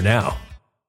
now.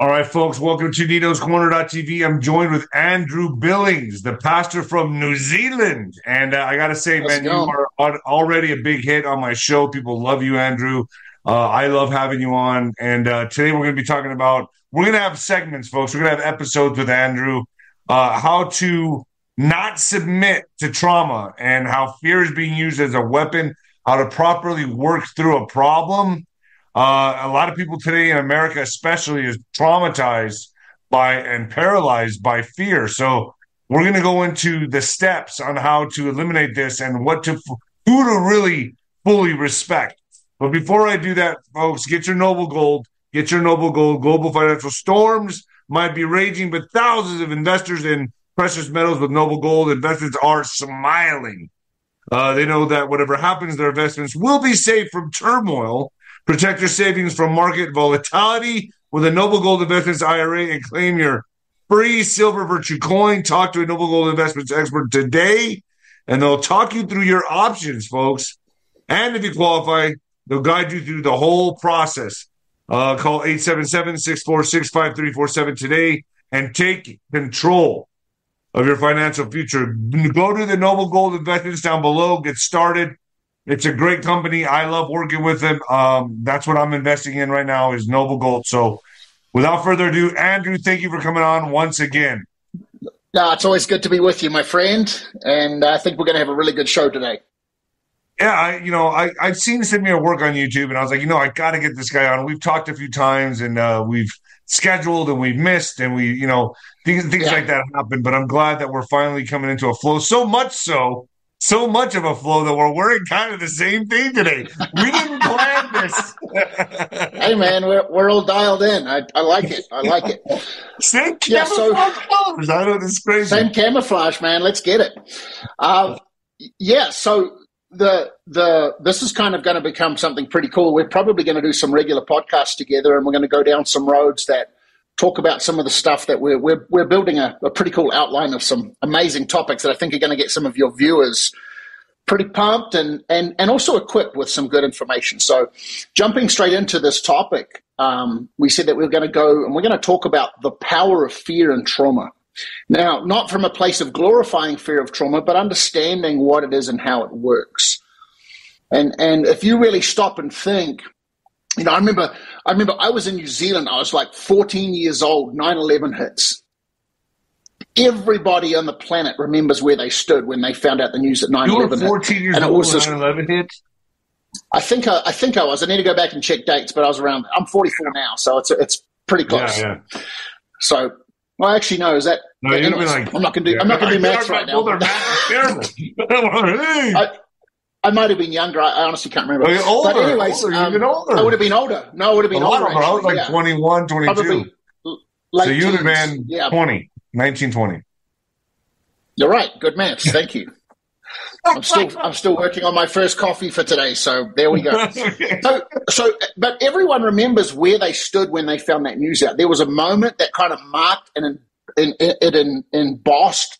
All right, folks, welcome to Nino's Corner.tv. I'm joined with Andrew Billings, the pastor from New Zealand. And I got to say, man, you are already a big hit on my show. People love you, Andrew. I love having you on. And today we're going to be talking about, we're going to have segments, folks. We're going to have episodes with Andrew, how to not submit to trauma and how fear is being used as a weapon, how to properly work through a problem. A lot of people today in America especially is traumatized by and paralyzed by fear. So we're going to go into the steps on how to eliminate this and what to who to really fully respect. But before I do that, folks, get your Noble Gold. Get your Noble Gold. Global financial storms might be raging, but thousands of investors in precious metals with Noble Gold Investments are smiling. They know that whatever happens, their investments will be safe from turmoil. Protect your savings from market volatility with a Noble Gold Investments IRA and claim your free silver virtue coin. Talk to a Noble Gold Investments expert today, and they'll talk you through your options, folks. And if you qualify, they'll guide you through the whole process. Call 877-646-5347 today and take control of your financial future. Go to the Noble Gold Investments down below. Get started. It's a great company. I love working with them. That's what I'm investing in right now is Noble Gold. So without further ado, Andrew, thank you for coming on once again. No, it's always good to be with you, my friend. And I think we're going to have a really good show today. Yeah, I've seen Samir work on YouTube, and I was like, I got to get this guy on. We've talked a few times, and we've scheduled and we've missed, and we, things like that happen. But I'm glad that we're finally coming into a flow. So much of a flow that we're wearing kind of the same thing today. We didn't plan this. Hey, man, we're all dialed in. I like it. Same camouflage colors. I know this is crazy. Same camouflage, man. Let's get it. This is kind of going to become something pretty cool. We're probably going to do some regular podcasts together, and we're going to go down some roads that talk about some of the stuff that we're building a pretty cool outline of some amazing topics that I think are going to get some of your viewers pretty pumped and also equipped with some good information. So jumping straight into this topic, we said that we're going to talk about the power of fear and trauma. Now, not from a place of glorifying fear of trauma, but understanding what it is and how it works. And if you really stop and think, I remember I was in New Zealand. I was like 14 years old, 9/11 hits. Everybody on the planet remembers where they stood when they found out the news that 9/11 hit. You were 14 years old when 9/11 hit? I think I was. I need to go back and check dates, but I was around. I'm 44 now, so it's pretty close. Yeah, yeah. So... Well, actually, no. Is that? No, anyways, I'm not going to do. Yeah. I'm not going to do maths right now. I might have been younger. I honestly can't remember. Well, older, but anyways, I would have been older. No, I would have been older. I was like 21, 22. Probably late so you would have been 19, 20. You're right. Good maths. Thank you. I'm still working on my first coffee for today. So there we go. But everyone remembers where they stood when they found that news out. There was a moment that kind of marked and embossed,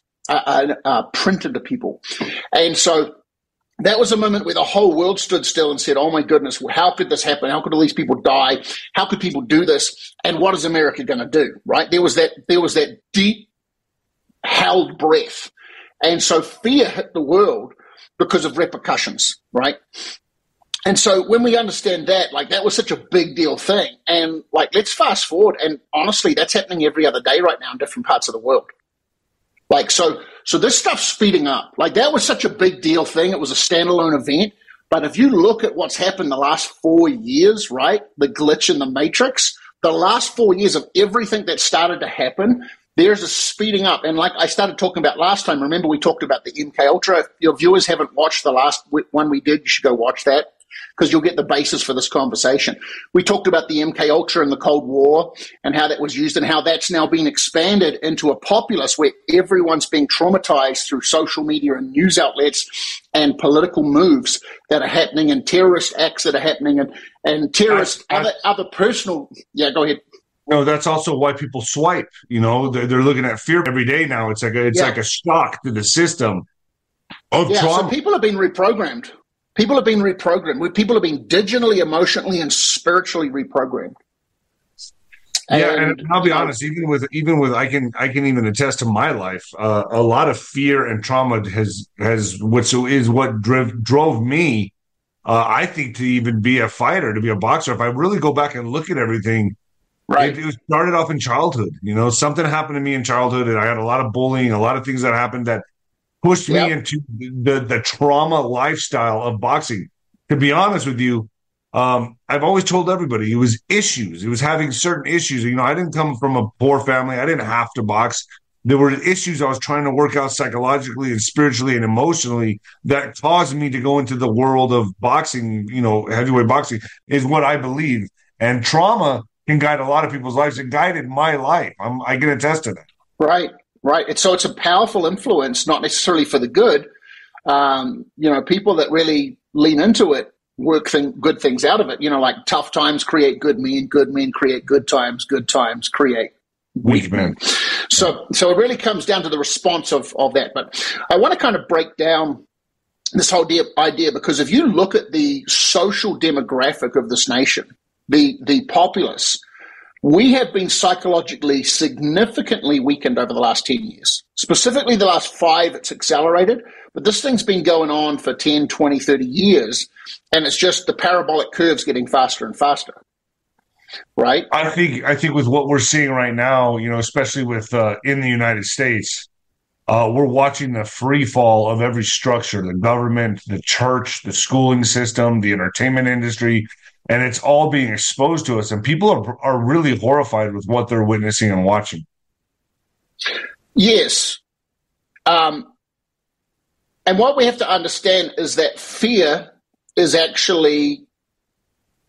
printed to people. And so that was a moment where the whole world stood still and said, oh my goodness, how could this happen? How could all these people die? How could people do this? And what is America going to do? Right? There was that deep held breath. And so fear hit the world because of repercussions, right? And so when we understand that, like that was such a big deal thing. And like, let's fast forward. And honestly, that's happening every other day right now in different parts of the world. Like, so this stuff's speeding up. Like that was such a big deal thing. It was a standalone event. But if you look at what's happened the last 4 years, right? The glitch in the matrix, the last 4 years of everything that started to happen, there's a speeding up. And like I started talking about last time, remember we talked about the MKUltra. If your viewers haven't watched the last one we did, you should go watch that. because you'll get the basis for this conversation. We talked about the MKUltra in the Cold War and how that was used and how that's now been expanded into a populace where everyone's being traumatized through social media and news outlets and political moves that are happening and terrorist acts that are happening and terrorist other personal – yeah, go ahead. No, that's also why people swipe. You know, they're looking at fear every day now. It's like a shock to the system of trauma. So people have been reprogrammed. People have been reprogrammed. People have been digitally, emotionally, and spiritually reprogrammed. And I'll be honest, even with I can even attest to my life. A lot of fear and trauma drove me. I think to even be a fighter, to be a boxer. If I really go back and look at everything. Right. It started off in childhood. You know, something happened to me in childhood, and I had a lot of bullying, a lot of things that happened that pushed me into the trauma lifestyle of boxing. To be honest with you, I've always told everybody it was issues. It was having certain issues. You know, I didn't come from a poor family. I didn't have to box. There were issues I was trying to work out psychologically and spiritually and emotionally that caused me to go into the world of boxing. You know, heavyweight boxing is what I believe. And trauma can guide a lot of people's lives. It guided my life. I can attest to that. Right. And so it's a powerful influence, not necessarily for the good. You know, people that really lean into it work good things out of it. You know, like tough times create good men create good times create weak men. So it really comes down to the response of that. But I want to kind of break down this whole idea, because if you look at the social demographic of this nation, the populace, we have been psychologically significantly weakened over the last 10 years. Specifically the last 5, it's accelerated, but this thing's been going on for 10, 20, 30 years, and it's just the parabolic curve's getting faster and faster, right? I think with what we're seeing right now, you know, especially with in the United States, we're watching the free fall of every structure, the government, the church, the schooling system, the entertainment industry, and it's all being exposed to us, and people are really horrified with what they're witnessing and watching. Yes. And what we have to understand is that fear is actually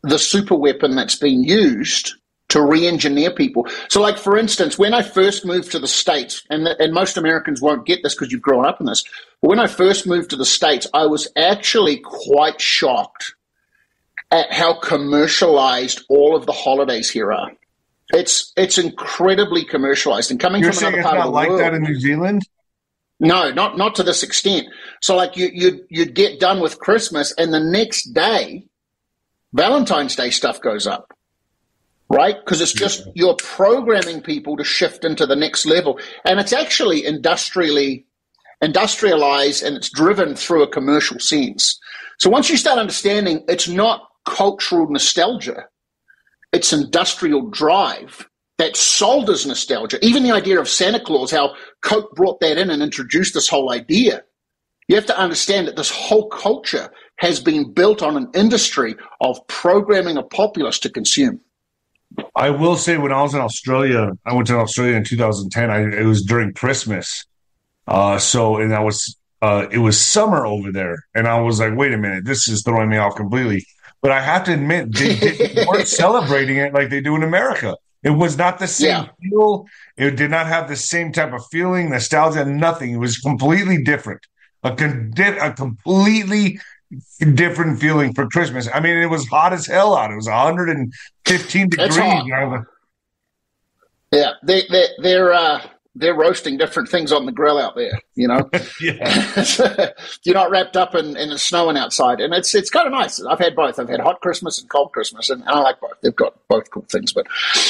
the super weapon that's been used to re-engineer people. So, like, for instance, when I first moved to the States, and most Americans won't get this because you've grown up in this, but when I first moved to the States, I was actually quite shocked at how commercialized all of the holidays here are. It's incredibly commercialized. And coming from another part of the world. You're saying it's not like that in New Zealand? No, not to this extent. So, like, you'd get done with Christmas, and the next day, Valentine's Day stuff goes up, right? Because it's just you're programming people to shift into the next level. And it's actually industrialized, and it's driven through a commercial sense. So once you start understanding, it's not cultural nostalgia, it's industrial drive that sold as nostalgia. Even the idea of Santa Claus, how Coke brought that in and introduced this whole idea. You have to understand that this whole culture has been built on an industry of programming a populace to consume. I will say, when I was in Australia, I went to Australia in 2010. It was during Christmas. And I was it was summer over there, and I was like, wait a minute, this is throwing me off completely. But I have to admit, they weren't celebrating it like they do in America. It was not the same feel. It did not have the same type of feeling, nostalgia, nothing. It was completely different. A completely different feeling for Christmas. I mean, it was hot as hell out. It was 115 degrees. Yeah, they're roasting different things on the grill out there, you know. You're not wrapped up in it's snowing outside. And it's kind of nice. I've had both. I've had hot Christmas and cold Christmas, and I like both. They've got both cool things. But,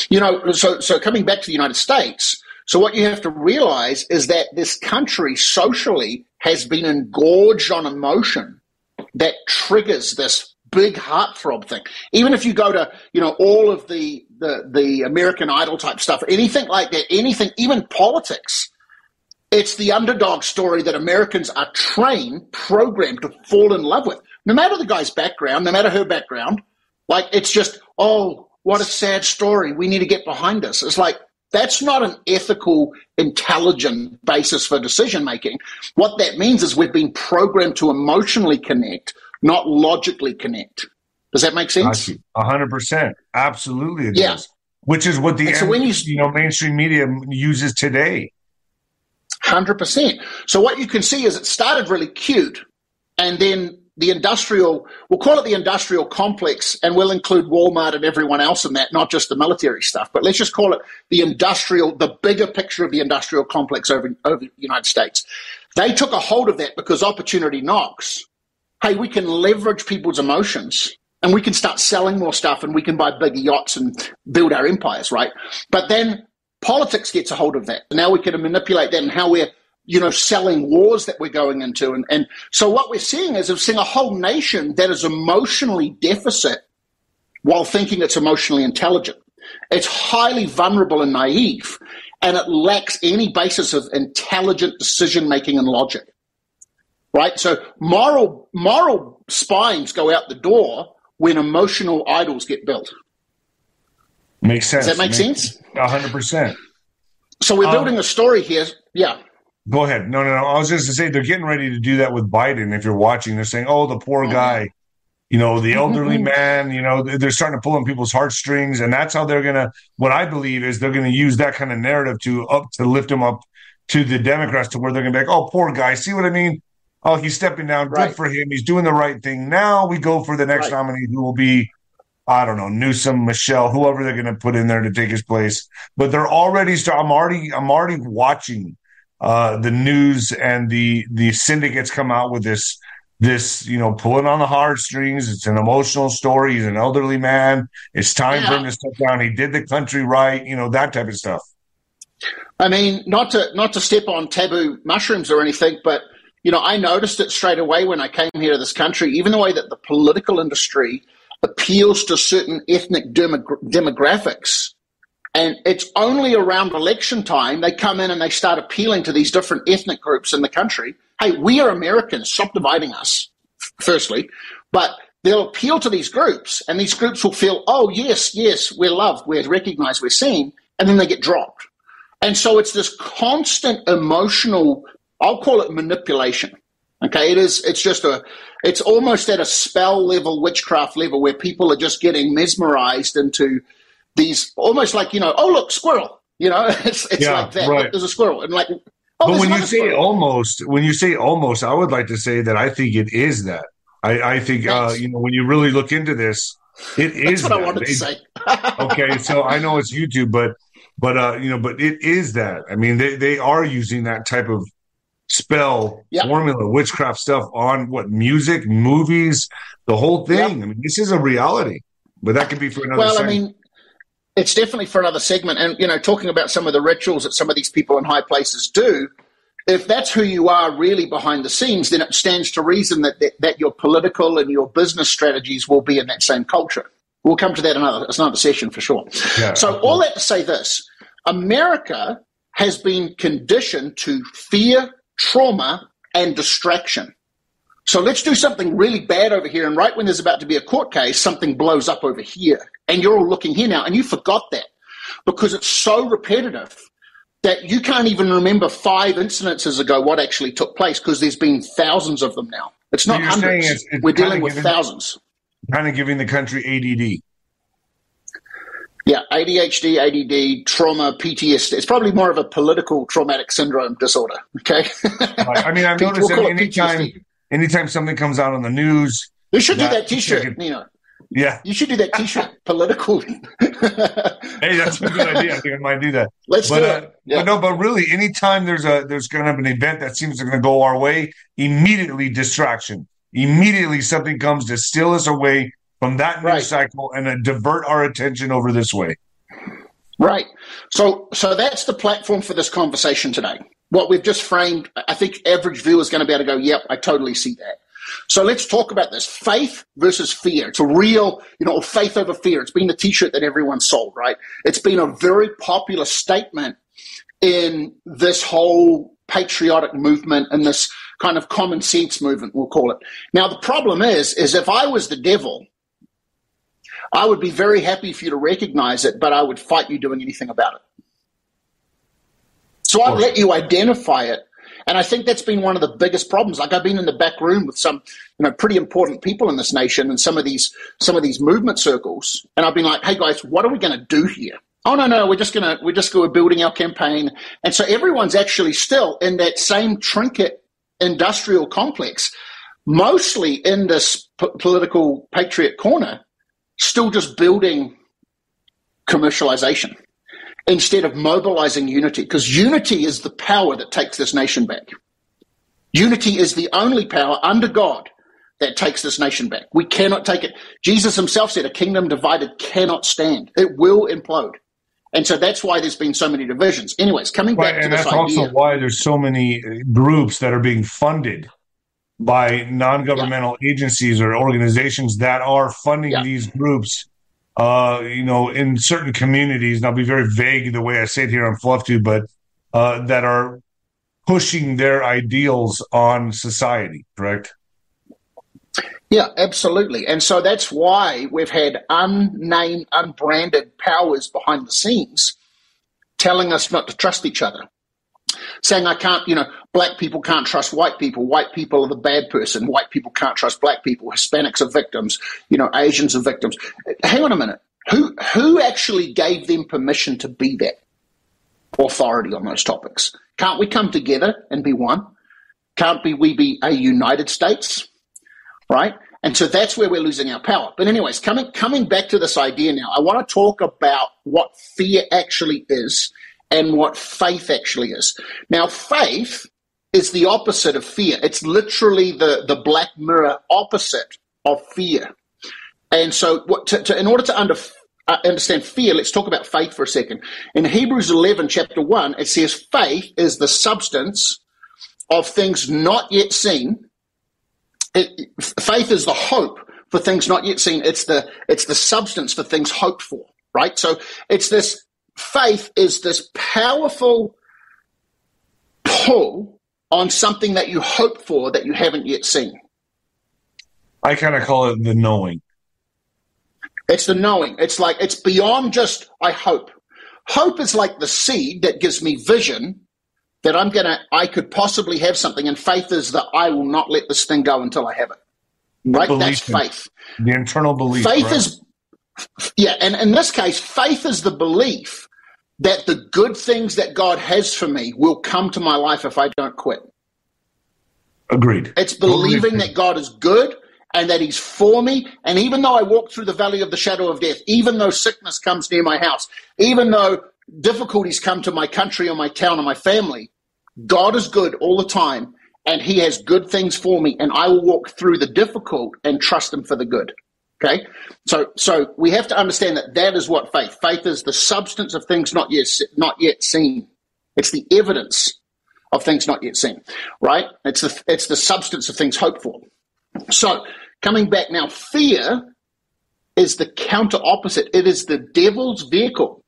you know, so coming back to the United States, so what you have to realize is that this country socially has been engorged on emotion that triggers this big heartthrob thing. Even if you go to, you know, all of the American Idol type stuff, anything like that, anything, even politics, it's the underdog story that Americans are programmed to fall in love with. No matter the guy's background, no matter her background, like, it's just, oh, what a sad story. We need to get behind this. It's like, that's not an ethical, intelligent basis for decision making. What that means is we've been programmed to emotionally connect not logically connect. Does that make sense? 100%. Absolutely it does. Which is what the mainstream media uses today. 100%. So what you can see is it started really cute, and then the industrial, we'll call it the industrial complex, and we'll include Walmart and everyone else in that, not just the military stuff, but let's just call it the industrial, the bigger picture of the industrial complex over the United States. They took a hold of that because opportunity knocks. Hey, we can leverage people's emotions, and we can start selling more stuff, and we can buy bigger yachts and build our empires, right? But then politics gets a hold of that. Now we can manipulate that and how we're, selling wars that we're going into. And so what we're seeing is we've seen a whole nation that is emotionally deficit while thinking it's emotionally intelligent. It's highly vulnerable and naive, and it lacks any basis of intelligent decision-making and logic, right? So moral spines go out the door when emotional idols get built. Makes sense. Does that make sense? 100%. So we're building a story here. Yeah. Go ahead. No. I was just to say they're getting ready to do that with Biden. If you're watching, they're saying, "Oh, the poor guy, the elderly man." They're starting to pull on people's heartstrings, and that's how they're gonna. What I believe is they're gonna use that kind of narrative to lift him up to the Democrats, to where they're gonna be like, "Oh, poor guy." See what I mean? Oh, he's stepping down. Right. Good for him. He's doing the right thing. Now we go for the next nominee, who will be, I don't know, Newsom, Michelle, whoever they're gonna put in there to take his place. But they're already I'm already watching. The news and the syndicates come out with this, pulling on the heartstrings. It's an emotional story. He's an elderly man. It's time for him to step down. He did the country right, that type of stuff. I mean, not to step on taboo mushrooms or anything, but, I noticed it straight away when I came here to this country, even the way that the political industry appeals to certain ethnic demographics. And it's only around election time they come in and they start appealing to these different ethnic groups in the country. Hey, we are Americans. Stop dividing us, firstly. But they'll appeal to these groups, and these groups will feel, oh, yes, we're loved, we're recognized, we're seen, and then they get dropped. And so it's this constant emotional, I'll call it manipulation. Okay, it's almost at a spell level, witchcraft level, where people are just getting mesmerized into these, almost like, oh, look, squirrel, it's like that. Right. Look, there's a squirrel. And like, oh, but when you say almost, I would like to say that I think it is that. I think, when you really look into this, it is that. That's what I wanted to say. Okay, so I know it's YouTube, but it is that. I mean, they are using that type of spell, formula, witchcraft stuff on music, movies, the whole thing. Yep. I mean, this is a reality, but that could be for another segment. It's definitely for another segment. And, talking about some of the rituals that some of these people in high places do, if that's who you are really behind the scenes, then it stands to reason that your political and your business strategies will be in that same culture. We'll come to that another session for sure. Yeah, so all that to say this, America has been conditioned to fear, trauma, and distraction. So let's do something really bad over here, and right when there's about to be a court case, something blows up over here. And you're all looking here now, and you forgot that because it's so repetitive that you can't even remember 5 incidences ago what actually took place because there's been thousands of them now. It's not hundreds. We're dealing with thousands. Kind of giving the country ADD. Yeah, ADHD, ADD, trauma, PTSD. It's probably more of a political traumatic syndrome disorder, okay? Right. I mean, I've noticed that anytime something comes out on the news, you should do that T-shirt, Nino. Yeah, you should do that T-shirt. Political. Hey, that's a good idea. I think I might do that. Let's do it. Yeah. But really, anytime there's going to be an event that seems going to go our way, immediately distraction. Immediately, something comes to steal us away from that news cycle and divert our attention over this way. Right. So that's the platform for this conversation today. What we've just framed, I think average viewer is going to be able to go, yep, I totally see that. So let's talk about this. Faith versus fear. It's a real, faith over fear. It's been the T-shirt that everyone sold, right? It's been a very popular statement in this whole patriotic movement and this kind of common sense movement, we'll call it. Now, the problem is if I was the devil, I would be very happy for you to recognize it, but I would fight you doing anything about it. So I'll let you identify it And I think that's been one of the biggest problems. Like, I've been in the back room with some, pretty important people in this nation and some of these movement circles. And I've been like, hey guys, what are we going to do here? Oh, no, we're building our campaign. And so everyone's actually still in that same trinket industrial complex, mostly in this political patriot corner, still just building commercialization instead of mobilizing unity, because unity is the power that takes this nation back. Unity is the only power under God that takes this nation back. We cannot take it. Jesus himself said a kingdom divided cannot stand. It will implode. And so that's why there's been so many divisions. Anyways, coming back to this idea. And that's also why there's so many groups that are being funded by non-governmental agencies or organizations that are funding these groups, in certain communities, and I'll be very vague the way I say it here on Fluff2, but that are pushing their ideals on society, correct? Yeah, absolutely. And so that's why we've had unnamed, unbranded powers behind the scenes telling us not to trust each other, saying I can't, black people can't trust white people are the bad person, white people can't trust black people, Hispanics are victims, Asians are victims. Hang on a minute. Who actually gave them permission to be that authority on those topics? Can't we come together and be one? Can't we be a United States, right? And so that's where we're losing our power. But anyways, coming back to this idea now, I want to talk about what fear actually is and what faith actually is. Now, faith is the opposite of fear. It's literally the black mirror opposite of fear. And so in order to understand fear, let's talk about faith for a second. In Hebrews 11, chapter 1, it says, faith is the substance of things not yet seen. Faith is the hope for things not yet seen. It's the substance for things hoped for, right? So it's this. Faith is this powerful pull on something that you hope for that you haven't yet seen. I kind of call it the knowing. It's the knowing. It's like it's beyond just I hope. Hope is like the seed that gives me vision that I could possibly have something, and faith is that I will not let this thing go until I have it. Right? That's faith. The internal belief. Faith is. Yeah, and in this case, faith is the belief that the good things that God has for me will come to my life if I don't quit. Agreed. It's believing that God is good and that he's for me. And even though I walk through the valley of the shadow of death, even though sickness comes near my house, even though difficulties come to my country or my town or my family, God is good all the time and he has good things for me, and I will walk through the difficult and trust him for the good. Okay, so we have to understand that is what faith. Faith is the substance of things not yet seen. It's the evidence of things not yet seen, right? It's the substance of things hoped for. So coming back now, fear is the counter opposite. It is the devil's vehicle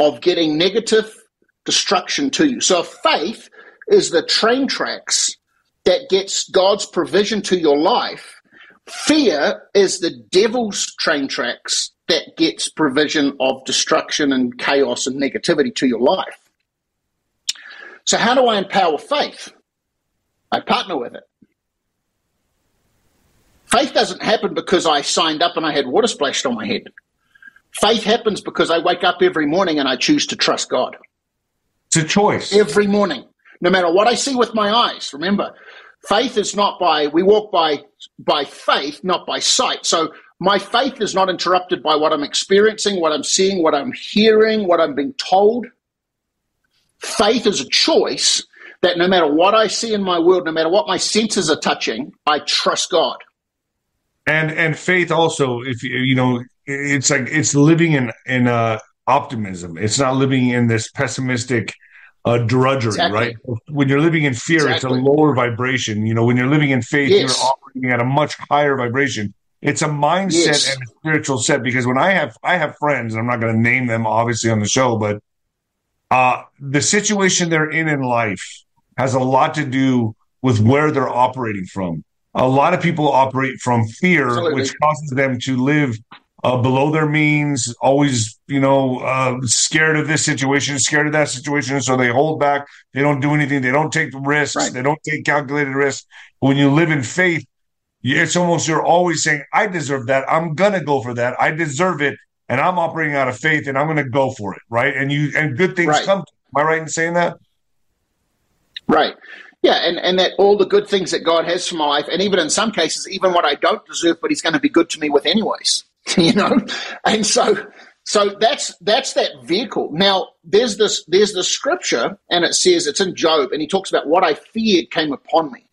of getting negative destruction to you. So faith is the train tracks that gets God's provision to your life. Fear is the devil's train tracks that gets provision of destruction and chaos and negativity to your life. So how do I empower faith? I partner with it. Faith doesn't happen because I signed up and I had water splashed on my head. Faith happens because I wake up every morning and I choose to trust God. It's a choice. Every morning. No matter what I see with my eyes, remember, faith is not by, we walk by faith, not by sight. So my faith is not interrupted by what I'm experiencing, what I'm seeing, what I'm hearing, what I'm being told. Faith is a choice that no matter what I see in my world, no matter what my senses are touching, I trust God. And faith also, if it's like it's living in optimism. It's not living in this pessimistic drudgery, exactly. Right? When you're living in fear, exactly. It's a lower vibration. When you're living in faith, yes. You're operating at a much higher vibration. It's a mindset yes. and a spiritual set, because when I have friends, and I'm not going to name them obviously on the show, but the situation they're in life has a lot to do with where they're operating from. A lot of people operate from fear, absolutely. Which causes them to live below their means, always, scared of this situation, scared of that situation. So they hold back. They don't do anything. They don't take risks. Right. They don't take calculated risks. But when you live in faith, it's almost you're always saying, I deserve that. I'm going to go for that. I deserve it. And I'm operating out of faith, and I'm going to go for it, right? And good things right. come. Am I right in saying that? Right. Yeah, and that all the good things that God has for my life, and even in some cases, even what I don't deserve, but he's going to be good to me with anyways, And so that's that vehicle. Now, there's this scripture, and it says, it's in Job, and he talks about what I feared came upon me.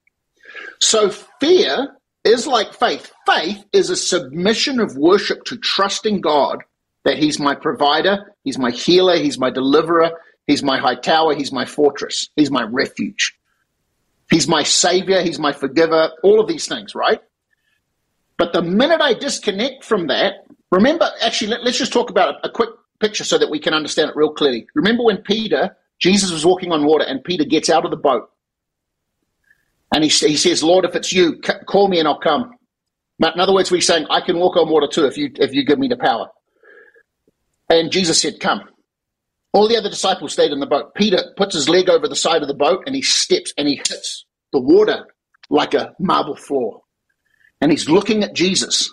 So fear is like faith. Faith is a submission of worship to trusting God that he's my provider, he's my healer, he's my deliverer, he's my high tower, he's my fortress, he's my refuge, he's my savior, he's my forgiver, all of these things, right? But the minute I disconnect from that, remember, actually, let's just talk about a quick picture so that we can understand it real clearly. Remember when Jesus was walking on water and Peter gets out of the boat. And he says, Lord, if it's you, call me and I'll come. But in other words, we're saying, I can walk on water too if you give me the power. And Jesus said, come. All the other disciples stayed in the boat. Peter puts his leg over the side of the boat and he steps and he hits the water like a marble floor. And he's looking at Jesus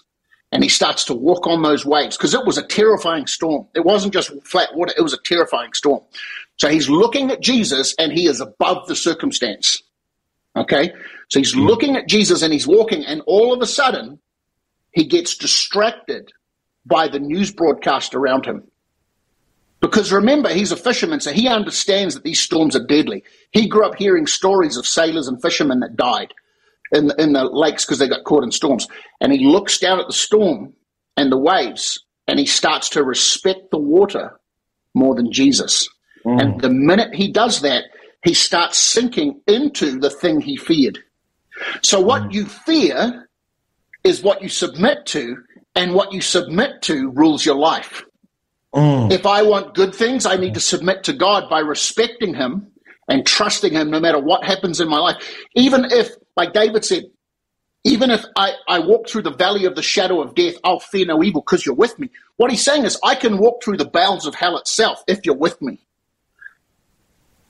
and he starts to walk on those waves because it was a terrifying storm. It wasn't just flat water. It was a terrifying storm. So he's looking at Jesus and he is above the circumstance. Okay, so he's looking at Jesus and he's walking, and all of a sudden, he gets distracted by the news broadcast around him. Because remember, he's a fisherman, so he understands that these storms are deadly. He grew up hearing stories of sailors and fishermen that died in the lakes because they got caught in storms. And he looks down at the storm and the waves, and he starts to respect the water more than Jesus. Mm. And the minute he does that, he starts sinking into the thing he feared. So what you fear is what you submit to, and what you submit to rules your life. Mm. If I want good things, I need to submit to God by respecting him and trusting him no matter what happens in my life. Even if, like David said, even if I walk through the valley of the shadow of death, I'll fear no evil because you're with me. What he's saying is I can walk through the bowels of hell itself if you're with me.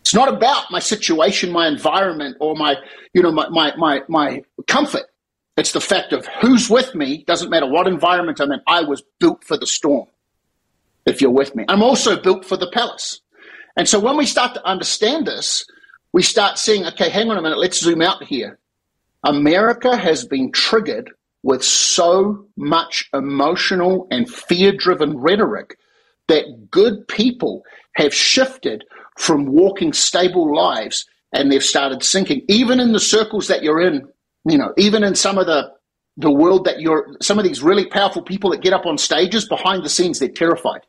It's not about my situation, my environment, or my comfort. It's the fact of who's with me. Doesn't matter what environment I'm in. I was built for the storm. If you're with me, I'm also built for the palace. And so when we start to understand this, we start seeing, okay, hang on a minute. Let's zoom out here. America has been triggered with so much emotional and fear-driven rhetoric that good people have shifted from walking stable lives, and they've started sinking, even in the circles that you're in, even in some of the world that some of these really powerful people that get up on stages, behind the scenes, they're terrified.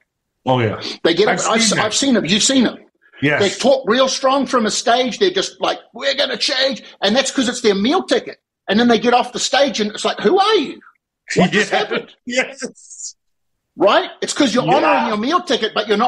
Oh yeah. They get up. I've seen them. You've seen them. Yes. They talk real strong from a stage. They're just like, we're going to change. And that's because it's their meal ticket. And then they get off the stage and it's like, who are you? What just happened? Yes. Right? It's because you're honoring your meal ticket, but you're not.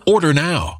Order now.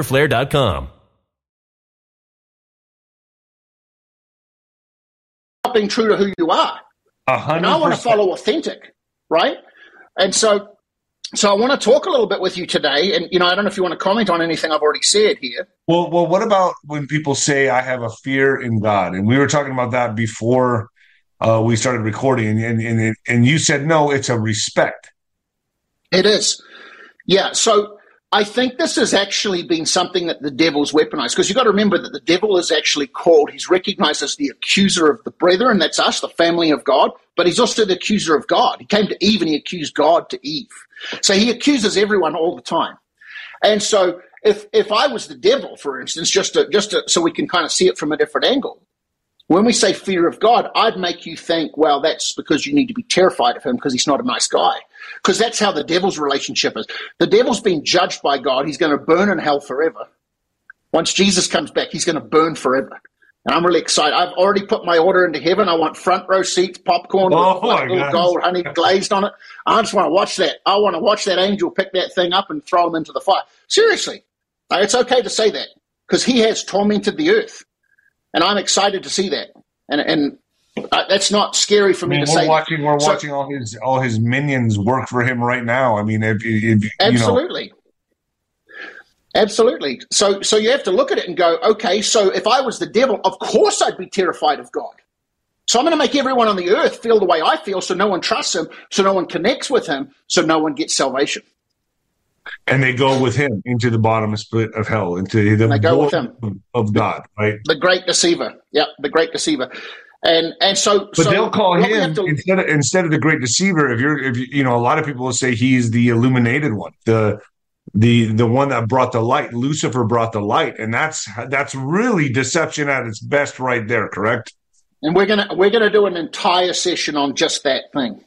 Being true to who you are. 100%. And I want to follow authentic, right? And so I want to talk a little bit with you today. And, you know, I don't know if you want to comment on anything I've already said here. Well, what about when people say, I have a fear in God? And we were talking about that before we started recording. And you said, no, it's a respect. It is. Yeah. So I think this has actually been something that the devil's weaponized, because you've got to remember that the devil is actually called, he's recognized as the accuser of the brethren, that's us, the family of God, but he's also the accuser of God. He came to Eve and he accused God to Eve. So he accuses everyone all the time. And so if I was the devil, for instance, just to, so we can kind of see it from a different angle, when we say fear of God, I'd make you think, well, that's because you need to be terrified of him because he's not a nice guy. Because that's how the devil's relationship is. The devil's been judged by God. He's going to burn in hell forever. Once Jesus comes back, he's going to burn forever. And I'm really excited. I've already put my order into heaven. I want front row seats, popcorn, little gold honey glazed on it. I just want to watch that. I want to watch that angel pick that thing up and throw him into the fire. Seriously. It's okay to say that because he has tormented the earth. And I'm excited to see that, and that's not scary for me to say. We're watching all his minions work for him right now. I mean, absolutely. So you have to look at it and go, okay. So if I was the devil, of course I'd be terrified of God. So I'm going to make everyone on the earth feel the way I feel, so no one trusts him, so no one connects with him, so no one gets salvation. And they go with him into the bottomless pit of hell, into the door of God, right? The great deceiver. Yeah, the great deceiver. But they'll call him instead of the great deceiver. If you, a lot of people will say he's the illuminated one, the one that brought the light. Lucifer brought the light, and that's really deception at its best, right there. Correct. And we're gonna do an entire session on just that thing.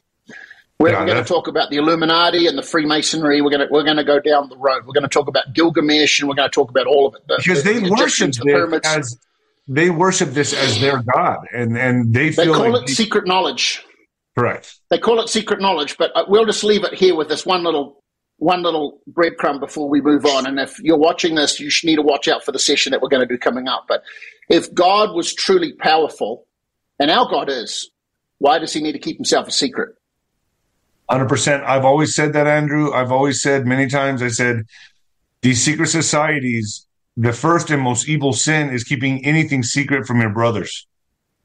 We're going to talk about the Illuminati and the Freemasonry. We're going to go down the road. We're going to talk about Gilgamesh, and we're going to talk about all of it. Because they worship this as their god, and they call it secret knowledge. Correct. They call it secret knowledge, but we'll just leave it here with this one little breadcrumb before we move on. And if you're watching this, you should need to watch out for the session that we're going to do coming up. But if God was truly powerful, and our God is, why does he need to keep himself a secret? 100%. I've always said that, Andrew. I've always said many times, I said, these secret societies, the first and most evil sin is keeping anything secret from your brothers.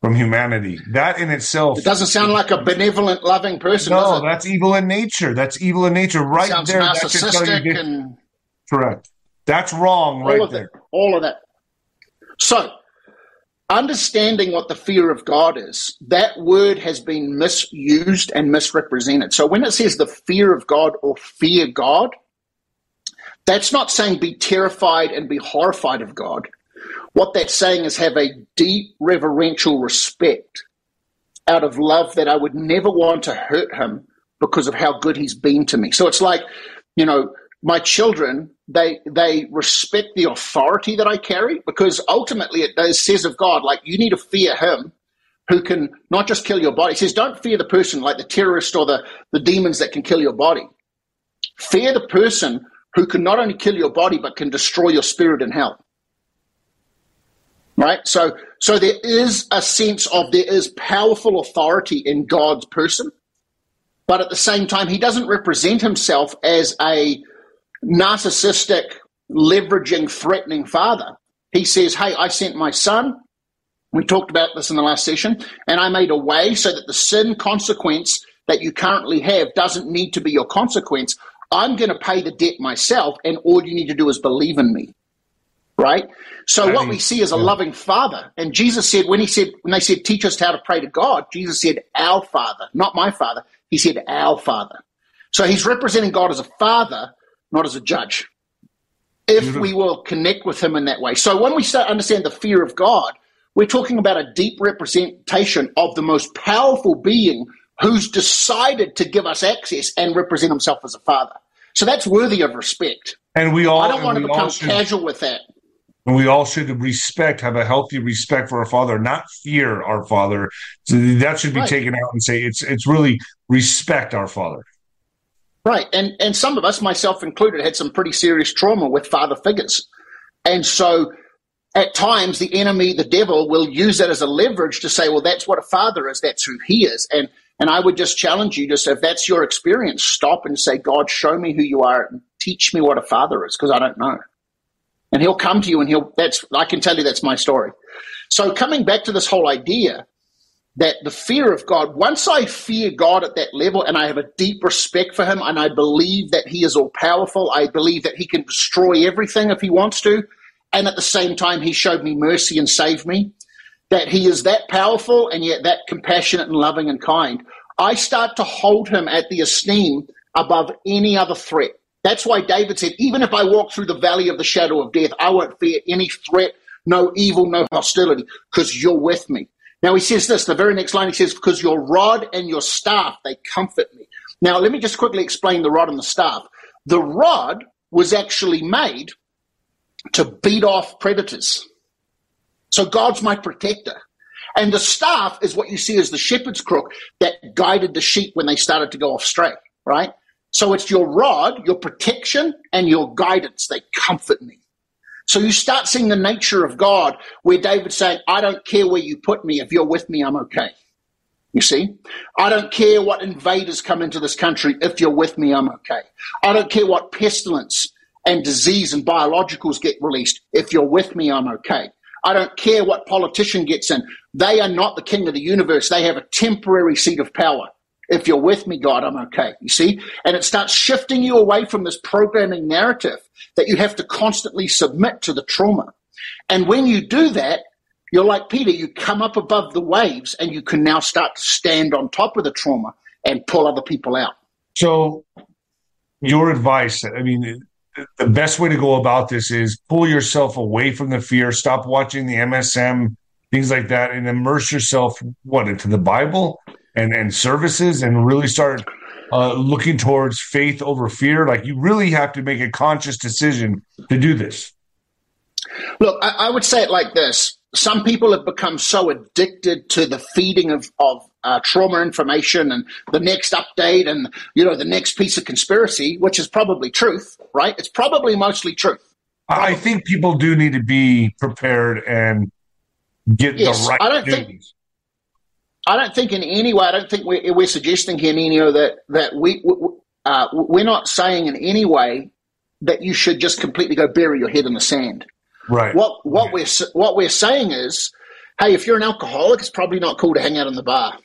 from humanity. That in itself... It doesn't sound like a benevolent, loving person, no, does it? No, that's evil in nature. That's evil in nature. Right sounds there, that should tell you... And correct. That's wrong right there. It, all of that. So, understanding what the fear of God is, that word has been misused and misrepresented. So when it says the fear of God or fear God, that's not saying be terrified and be horrified of God. What that's saying is have a deep reverential respect out of love that I would never want to hurt him because of how good he's been to me. So it's like, you know, my children, they respect the authority that I carry because ultimately it says of God, like you need to fear him who can not just kill your body. It says don't fear the person like the terrorist or the demons that can kill your body. Fear the person who can not only kill your body but can destroy your spirit in hell. Right? So there is a sense of there is powerful authority in God's person, but at the same time, he doesn't represent himself as a narcissistic, leveraging, threatening father. He says, hey, I sent my son. We talked about this in the last session, and I made a way so that the sin consequence that you currently have doesn't need to be your consequence. I'm going to pay the debt myself, and all you need to do is believe in me. Right? So what we see is a loving father. And Jesus said, when they said, teach us how to pray to God, Jesus said, our Father, not my Father. He said, our Father. So he's representing God as a father, not as a judge, if we will connect with him in that way. So when we start to understand the fear of God, we're talking about a deep representation of the most powerful being who's decided to give us access and represent himself as a father. So that's worthy of respect. And we all, I don't want to become casual with that. And we all should have a healthy respect for our Father, not fear our Father. So that should be taken out and say it's really respect our Father. Right. And some of us, myself included, had some pretty serious trauma with father figures. And so at times the enemy, the devil, will use that as a leverage to say, well, that's what a father is. That's who he is. And I would just challenge you to say, if that's your experience, stop and say, God, show me who you are and teach me what a father is because I don't know. And he'll come to you and I can tell you that's my story. So coming back to this whole idea that the fear of God, once I fear God at that level and I have a deep respect for him and I believe that he is all powerful, I believe that he can destroy everything if he wants to, and at the same time he showed me mercy and saved me, that he is that powerful and yet that compassionate and loving and kind, I start to hold him at the esteem above any other threat. That's why David said, even if I walk through the valley of the shadow of death, I won't fear any threat, no evil, no hostility, because you're with me. Now he says this, the very next line he says, because your rod and your staff, they comfort me. Now let me just quickly explain the rod and the staff. The rod was actually made to beat off predators. So God's my protector. And the staff is what you see as the shepherd's crook that guided the sheep when they started to go off stray, right? So it's your rod, your protection, and your guidance. They comfort me. So you start seeing the nature of God where David's saying, I don't care where you put me. If you're with me, I'm okay. You see? I don't care what invaders come into this country. If you're with me, I'm okay. I don't care what pestilence and disease and biologicals get released. If you're with me, I'm okay. I don't care what politician gets in. They are not the king of the universe. They have a temporary seat of power. If you're with me, God, I'm okay, you see? And it starts shifting you away from this programming narrative that you have to constantly submit to the trauma. And when you do that, you're like Peter, you come up above the waves and you can now start to stand on top of the trauma and pull other people out. So your advice, I mean, the best way to go about this is pull yourself away from the fear, stop watching the MSM, things like that, and immerse yourself, into the Bible? And services and really start looking towards faith over fear. Like you really have to make a conscious decision to do this. Look, I would say it like this. Some people have become so addicted to the feeding of trauma information and the next update and, you know, the next piece of conspiracy, which is probably truth, right? It's probably mostly truth. I think people do need to be prepared and get the right things. I don't think in any way, I don't think we're suggesting here, Nino, that we're not saying in any way that you should just completely go bury your head in the sand. Right. What we're saying is, Hey, if you're an alcoholic, it's probably not cool to hang out in the bar.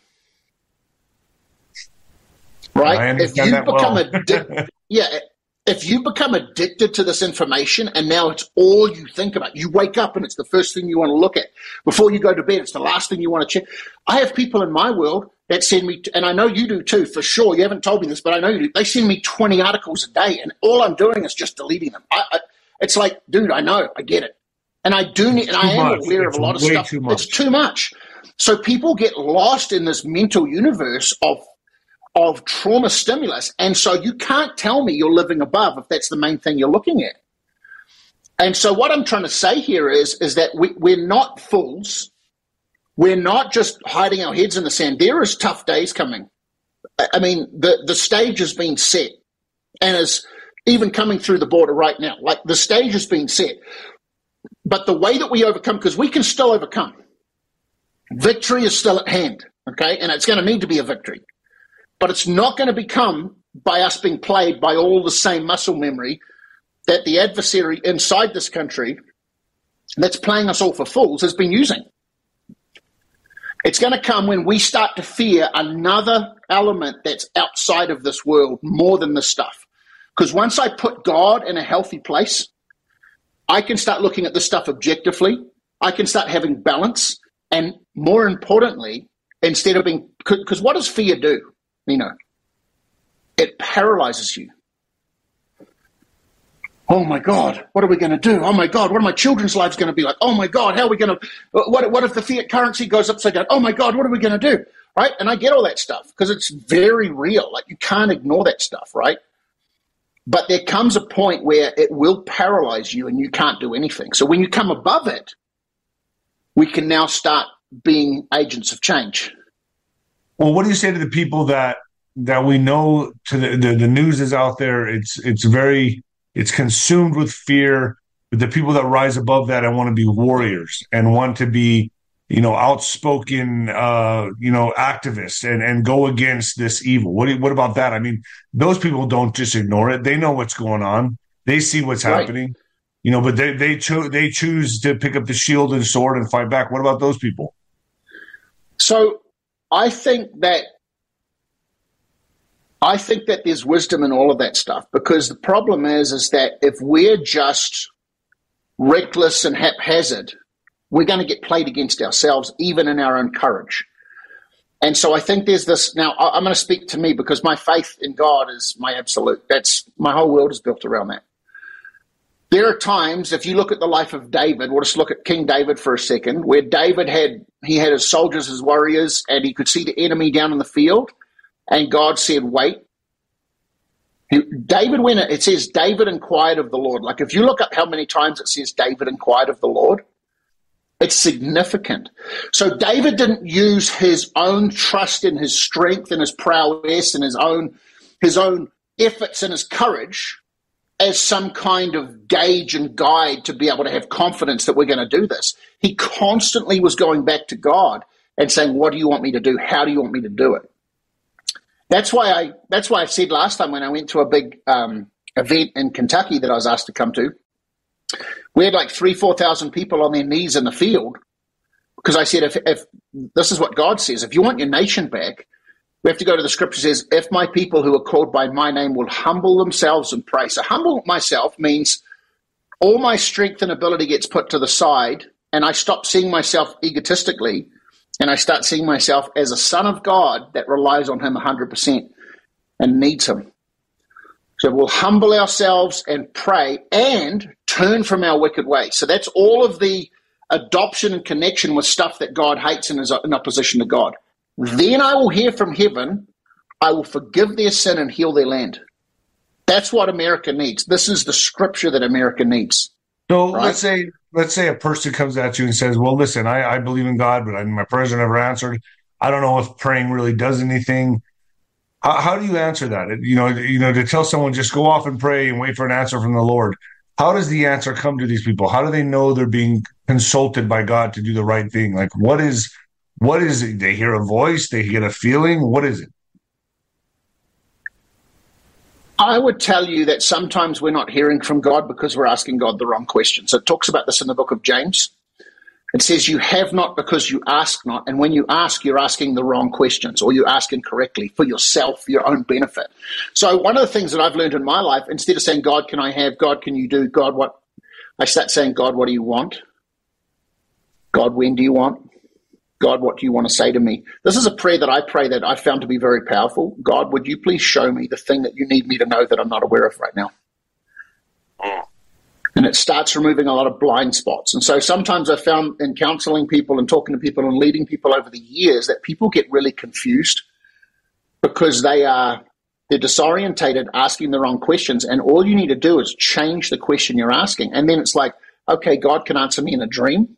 Right? If you become addicted, if you become addicted to this information and now it's all you think about, you wake up and it's the first thing you want to look at. Before you go to bed, it's the last thing you want to check. I have people in my world that send me, and I know you do too, for sure. You haven't told me this, but I know you do. They send me 20 articles a day, and all I'm doing is just deleting them. It's like, dude, I know, I get it. And I do need, and I am aware of a lot of stuff. It's too much. So people get lost in this mental universe of trauma stimulus, and so you can't tell me you're living above if that's the main thing you're looking at. And so what I'm trying to say here is that we're not fools. We're not just hiding our heads in the sand. There is tough days coming. I mean, the stage has been set, and is even coming through the border right now. Like, the stage has been set. But the way that we overcome, because we can still overcome. Victory is still at hand, okay? And it's going to need to be a victory. But it's not going to become by us being played by all the same muscle memory that the adversary inside this country that's playing us all for fools has been using. It's going to come when we start to fear another element that's outside of this world more than this stuff. Because once I put God in a healthy place, I can start looking at this stuff objectively. I can start having balance. And more importantly, instead of being, because what does fear do? You know, it paralyzes you. Oh my God, what are we going to do? Oh my God, what are my children's lives going to be like? Oh my God, how are we going to, what if the fiat currency goes upside down? Oh my God, what are we going to do? Right? And I get all that stuff because it's very real. Like, you can't ignore that stuff, right? But there comes a point where it will paralyze you and you can't do anything. So when you come above it, we can now start being agents of change. Well, what do you say to the people that we know, to the news is out there, it's consumed with fear, but the people that rise above that and want to be warriors and want to be, you know, outspoken, activists and go against this evil. What about that? I mean, those people don't just ignore it. They know what's going on. They see what's happening, you know, but they choose to pick up the shield and sword and fight back. What about those people? So I think that there's wisdom in all of that stuff, because the problem is that if we're just reckless and haphazard, we're going to get played against ourselves, even in our own courage. And so I think there's this. Now, I'm going to speak to me because my faith in God is my absolute. That's my whole world is built around that. There are times, if you look at the life of David, we'll just look at King David for a second, where David had his soldiers, his warriors, and he could see the enemy down in the field, and God said, wait. It says David inquired of the Lord. Like, if you look up how many times it says David inquired of the Lord, it's significant. So David didn't use his own trust in his strength and his prowess and his own efforts and his courage as some kind of gauge and guide to be able to have confidence that we're going to do this. He constantly was going back to God and saying, what do you want me to do? How do you want me to do it? That's why I said last time when I went to a big event in Kentucky that I was asked to come to, we had like 3,000-4,000 people on their knees in the field, because I said, if this is what God says, if you want your nation back, we have to go to the scripture says, if my people who are called by my name will humble themselves and pray. So humble myself means all my strength and ability gets put to the side, and I stop seeing myself egotistically, and I start seeing myself as a son of God that relies on him 100% and needs him. So we'll humble ourselves and pray and turn from our wicked ways. So that's all of the adoption and connection with stuff that God hates and is in opposition to God. Then I will hear from heaven, I will forgive their sin and heal their land. That's what America needs. This is the scripture that America needs. So right? let's say a person comes at you and says, well, listen, I believe in God, but my prayers are never answered. I don't know if praying really does anything. How do you answer that? You know, to tell someone just go off and pray and wait for an answer from the Lord. How does the answer come to these people? How do they know they're being consulted by God to do the right thing? Like, what is it? They hear a voice, they get a feeling. What is it? I would tell you that sometimes we're not hearing from God because we're asking God the wrong question. So it talks about this in the book of James. It says you have not because you ask not, and when you ask, you're asking the wrong questions, or you ask incorrectly for yourself, your own benefit. So one of the things that I've learned in my life, instead of saying, God, can I have? God, can you do? God, what? I start saying, God, what do you want? God, when do you want? God, what do you want to say to me? This is a prayer that I pray that I found to be very powerful. God, would you please show me the thing that you need me to know that I'm not aware of right now? And it starts removing a lot of blind spots. And so sometimes I found in counseling people and talking to people and leading people over the years that people get really confused because they're disorientated, asking the wrong questions. And all you need to do is change the question you're asking. And then it's like, okay, God can answer me in a dream.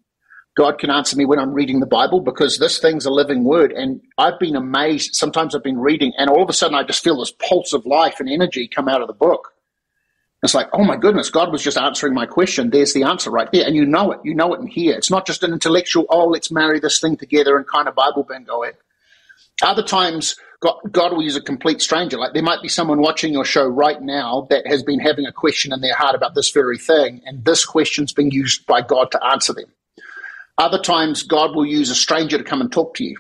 God can answer me when I'm reading the Bible, because this thing's a living word. And I've been amazed. Sometimes I've been reading and all of a sudden I just feel this pulse of life and energy come out of the book. It's like, oh my goodness, God was just answering my question. There's the answer right there. And you know it in here. It's not just an intellectual, oh, let's marry this thing together and kind of Bible bingo it. Other times, God will use a complete stranger. Like there might be someone watching your show right now that has been having a question in their heart about this very thing. And this question's been used by God to answer them. Other times, God will use a stranger to come and talk to you.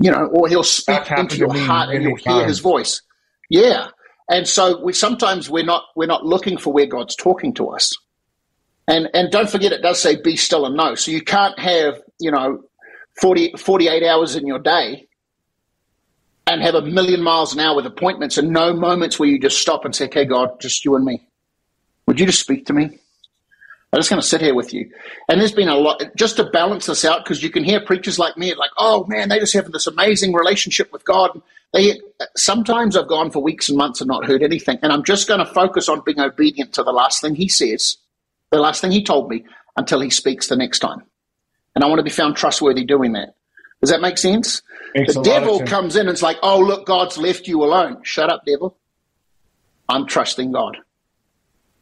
You know, or he'll speak into your heart and you'll hear his voice. Yeah. And so sometimes we're not looking for where God's talking to us. And don't forget, it does say be still and know. So you can't have, 48 hours in your day and have a million miles an hour with appointments and no moments where you just stop and say, okay, God, just you and me. Would you just speak to me? I'm just going to sit here with you. And there's been a lot, just to balance this out, because you can hear preachers like me, like, oh, man, they just have this amazing relationship with God. Sometimes I've gone for weeks and months and not heard anything, and I'm just going to focus on being obedient to the last thing he says, the last thing he told me, until he speaks the next time. And I want to be found trustworthy doing that. Does that make sense? The devil comes in and it's like, oh, look, God's left you alone. Shut up, devil. I'm trusting God.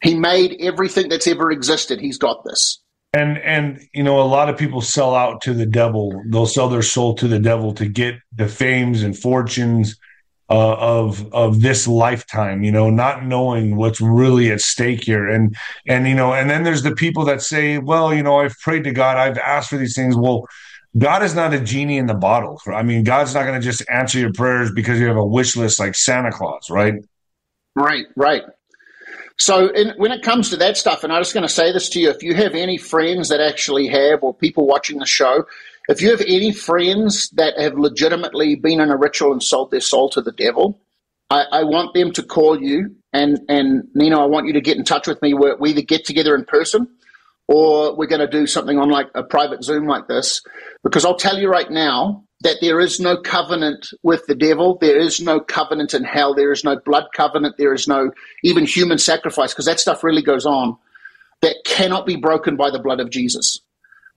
He made everything that's ever existed. He's got this. And a lot of people sell out to the devil. They'll sell their soul to the devil to get the fames and fortunes of this lifetime, not knowing what's really at stake here. And then there's the people that say, well, I've prayed to God. I've asked for these things. Well, God is not a genie in the bottle. I mean, God's not going to just answer your prayers because you have a wish list like Santa Claus, right? Right. So when it comes to that stuff, and I'm just going to say this to you, if you have any friends that actually have, or people watching the show, if you have any friends that have legitimately been in a ritual and sold their soul to the devil, I want them to call you, and Nino, I want you to get in touch with me. We either get together in person, or we're going to do something on like a private Zoom like this, because I'll tell you right now that there is no covenant with the devil. There is no covenant in hell. There is no blood covenant. There is no even human sacrifice, because that stuff really goes on. That cannot be broken by the blood of Jesus.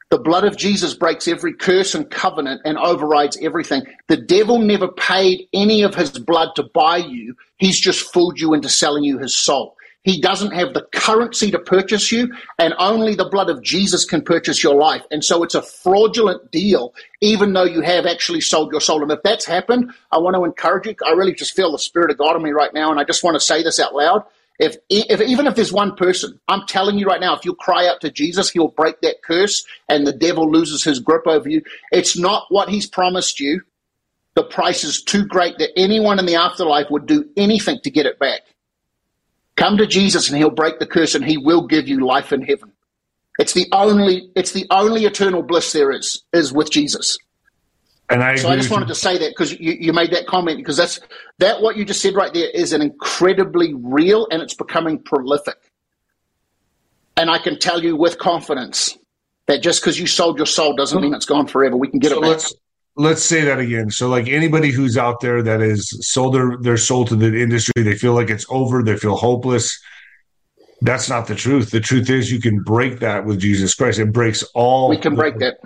The blood of Jesus breaks every curse and covenant and overrides everything. The devil never paid any of his blood to buy you. He's just fooled you into selling you his soul. He doesn't have the currency to purchase you, and only the blood of Jesus can purchase your life. And so it's a fraudulent deal, even though you have actually sold your soul. And if that's happened, I want to encourage you. I really just feel the Spirit of God on me right now, and I just want to say this out loud. If even if there's one person, I'm telling you right now, if you cry out to Jesus, he'll break that curse, and the devil loses his grip over you. It's not what he's promised you. The price is too great that anyone in the afterlife would do anything to get it back. Come to Jesus and he'll break the curse, and he will give you life in heaven. It's the only eternal bliss there is with Jesus. And I just wanted to say that, because you made that comment, because that's what you just said right there is an incredibly real, and it's becoming prolific. And I can tell you with confidence that just because you sold your soul doesn't mean it's gone forever. We can get it back. Let's say that again. So like anybody who's out there that has sold their soul to the industry, they feel like it's over, they feel hopeless. That's not the truth. The truth is you can break that with Jesus Christ. It breaks all. We can break that.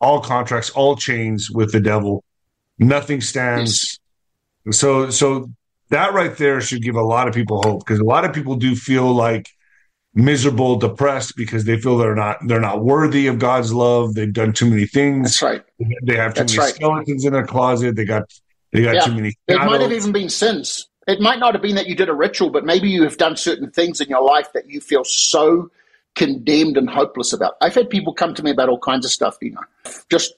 All contracts, all chains with the devil. Nothing stands. Yes. So that right there should give a lot of people hope, because a lot of people do feel like miserable, depressed, because they feel they're not worthy of God's love. They've done too many things. That's right. They have too many skeletons in their closet. They got too many shadows. It might have even been sins. It might not have been that you did a ritual, but maybe you have done certain things in your life that you feel so condemned and hopeless about. I've had people come to me about all kinds of stuff, you know, just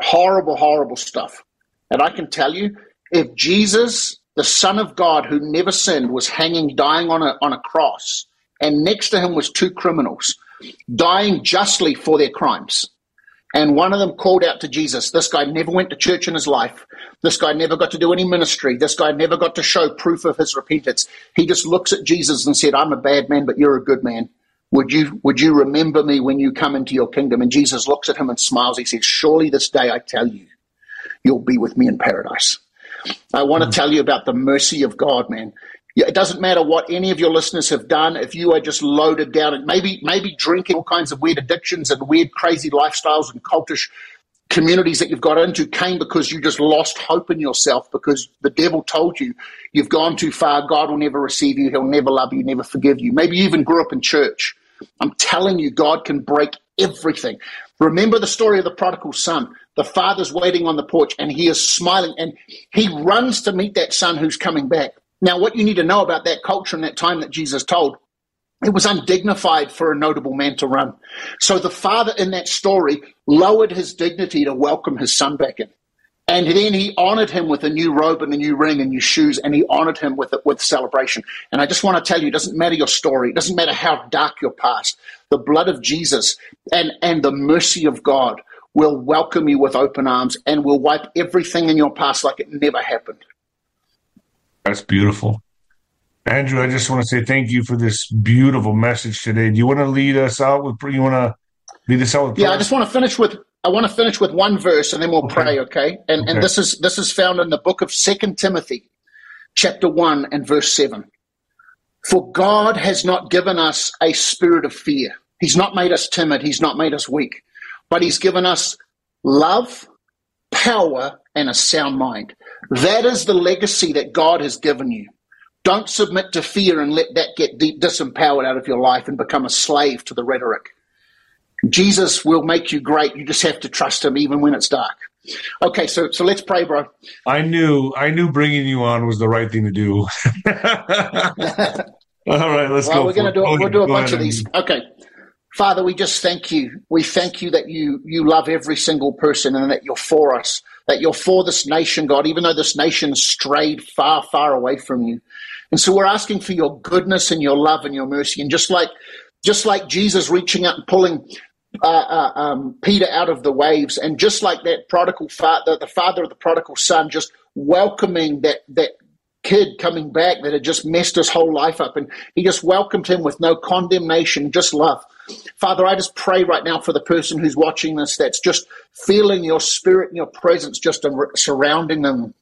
horrible, horrible stuff. And I can tell you, if Jesus, the Son of God who never sinned, was hanging, dying on a cross, and next to him was two criminals dying justly for their crimes, and one of them called out to Jesus, this guy never went to church in his life, this guy never got to do any ministry, this guy never got to show proof of his repentance, he just looks at Jesus and said, I'm a bad man, but you're a good man. Would you remember me when you come into your kingdom? And Jesus looks at him and smiles. He says, surely this day I tell you, you'll be with me in paradise. I want to tell you about the mercy of God, man. It doesn't matter what any of your listeners have done. If you are just loaded down and maybe drinking all kinds of weird addictions and weird, crazy lifestyles and cultish communities that you've got into came because you just lost hope in yourself because the devil told you you've gone too far. God will never receive you. He'll never love you, never forgive you. Maybe you even grew up in church. I'm telling you, God can break everything. Remember the story of the prodigal son. The father's waiting on the porch and he is smiling and he runs to meet that son who's coming back. Now, what you need to know about that culture and that time that Jesus told, it was undignified for a notable man to run. So the father in that story lowered his dignity to welcome his son back in. And then he honored him with a new robe and a new ring and new shoes, and he honored him with it with celebration. And I just want to tell you, it doesn't matter your story. It doesn't matter how dark your past. The blood of Jesus and the mercy of God will welcome you with open arms and will wipe everything in your past like it never happened. That's beautiful. Andrew, I just want to say thank you for this beautiful message today. Do you want to lead us out with prayer? Yeah, I just want to finish with one verse, and then we'll pray, okay? And this is found in the book of 2 Timothy, chapter 1 and verse 7. For God has not given us a spirit of fear. He's not made us timid. He's not made us weak. But he's given us love, power, and a sound mind. That is the legacy that God has given you. Don't submit to fear and let that get disempowered out of your life and become a slave to the rhetoric. Jesus will make you great. You just have to trust him even when it's dark. Okay, so let's pray, bro. I knew bringing you on was the right thing to do. All right, let's go. We're going to do a bunch of these. Okay. Father, we just thank you. We thank you that you love every single person and that you're for us, that you're for this nation, God, even though this nation strayed far, far away from you. And so we're asking for your goodness and your love and your mercy. And just like Jesus reaching out and pulling Peter out of the waves, and just like that prodigal father, the father of the prodigal son, just welcoming that kid coming back that had just messed his whole life up, and he just welcomed him with no condemnation, just love. Father, I just pray right now for the person who's watching this that's just feeling your spirit and your presence just surrounding them,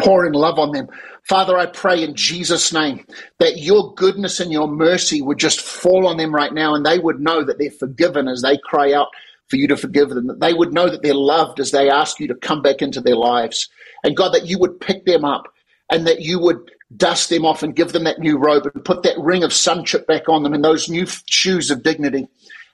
pouring love on them. Father, I pray in Jesus' name that your goodness and your mercy would just fall on them right now, and they would know that they're forgiven as they cry out for you to forgive them, that they would know that they're loved as they ask you to come back into their lives. And God, that you would pick them up and that you would dust them off and give them that new robe and put that ring of sonship back on them and those new shoes of dignity,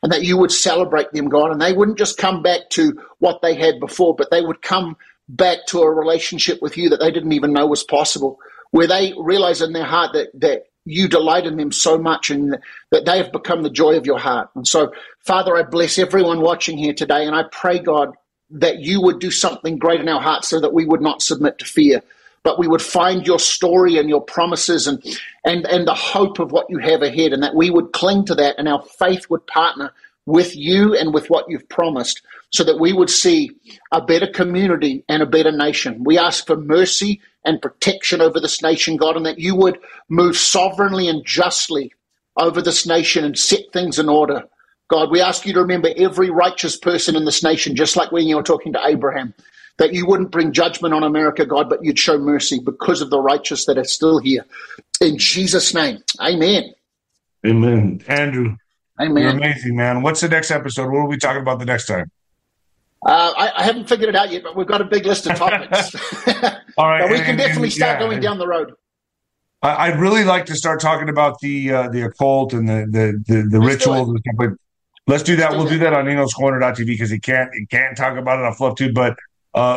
and that you would celebrate them, God, and they wouldn't just come back to what they had before, but they would come back to a relationship with you that they didn't even know was possible, where they realize in their heart that you delight in them so much and that they have become the joy of your heart. And so, Father, I bless everyone watching here today, and I pray, God, that you would do something great in our hearts so that we would not submit to fear, but we would find your story and your promises and the hope of what you have ahead, and that we would cling to that and our faith would partner with you and with what you've promised, so that we would see a better community and a better nation. We ask for mercy and protection over this nation, God, and that you would move sovereignly and justly over this nation and set things in order. God, we ask you to remember every righteous person in this nation, just like when you were talking to Abraham, that you wouldn't bring judgment on America, God, but you'd show mercy because of the righteous that are still here. In Jesus' name, amen. Amen. Andrew, amen. You're amazing, man. What's the next episode? What are we talking about the next time? I haven't figured it out yet, but we've got a big list of topics. All right, but we can definitely start going down the road. I'd really like to start talking about the occult and the rituals and stuff. But let's do that. We'll do that on Nino's Corner.tv because he can't talk about it on FluffTube, but.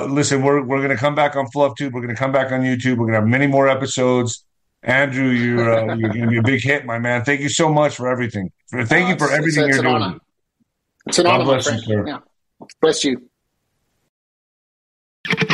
Listen, we're going to come back on FluffTube. We're going to come back on YouTube. We're going to have many more episodes. Andrew, you're going to be a big hit, my man. Thank you so much for everything. Thank you for everything you're doing. Honor. It's an honor. God bless you, sir. Yeah. Bless you.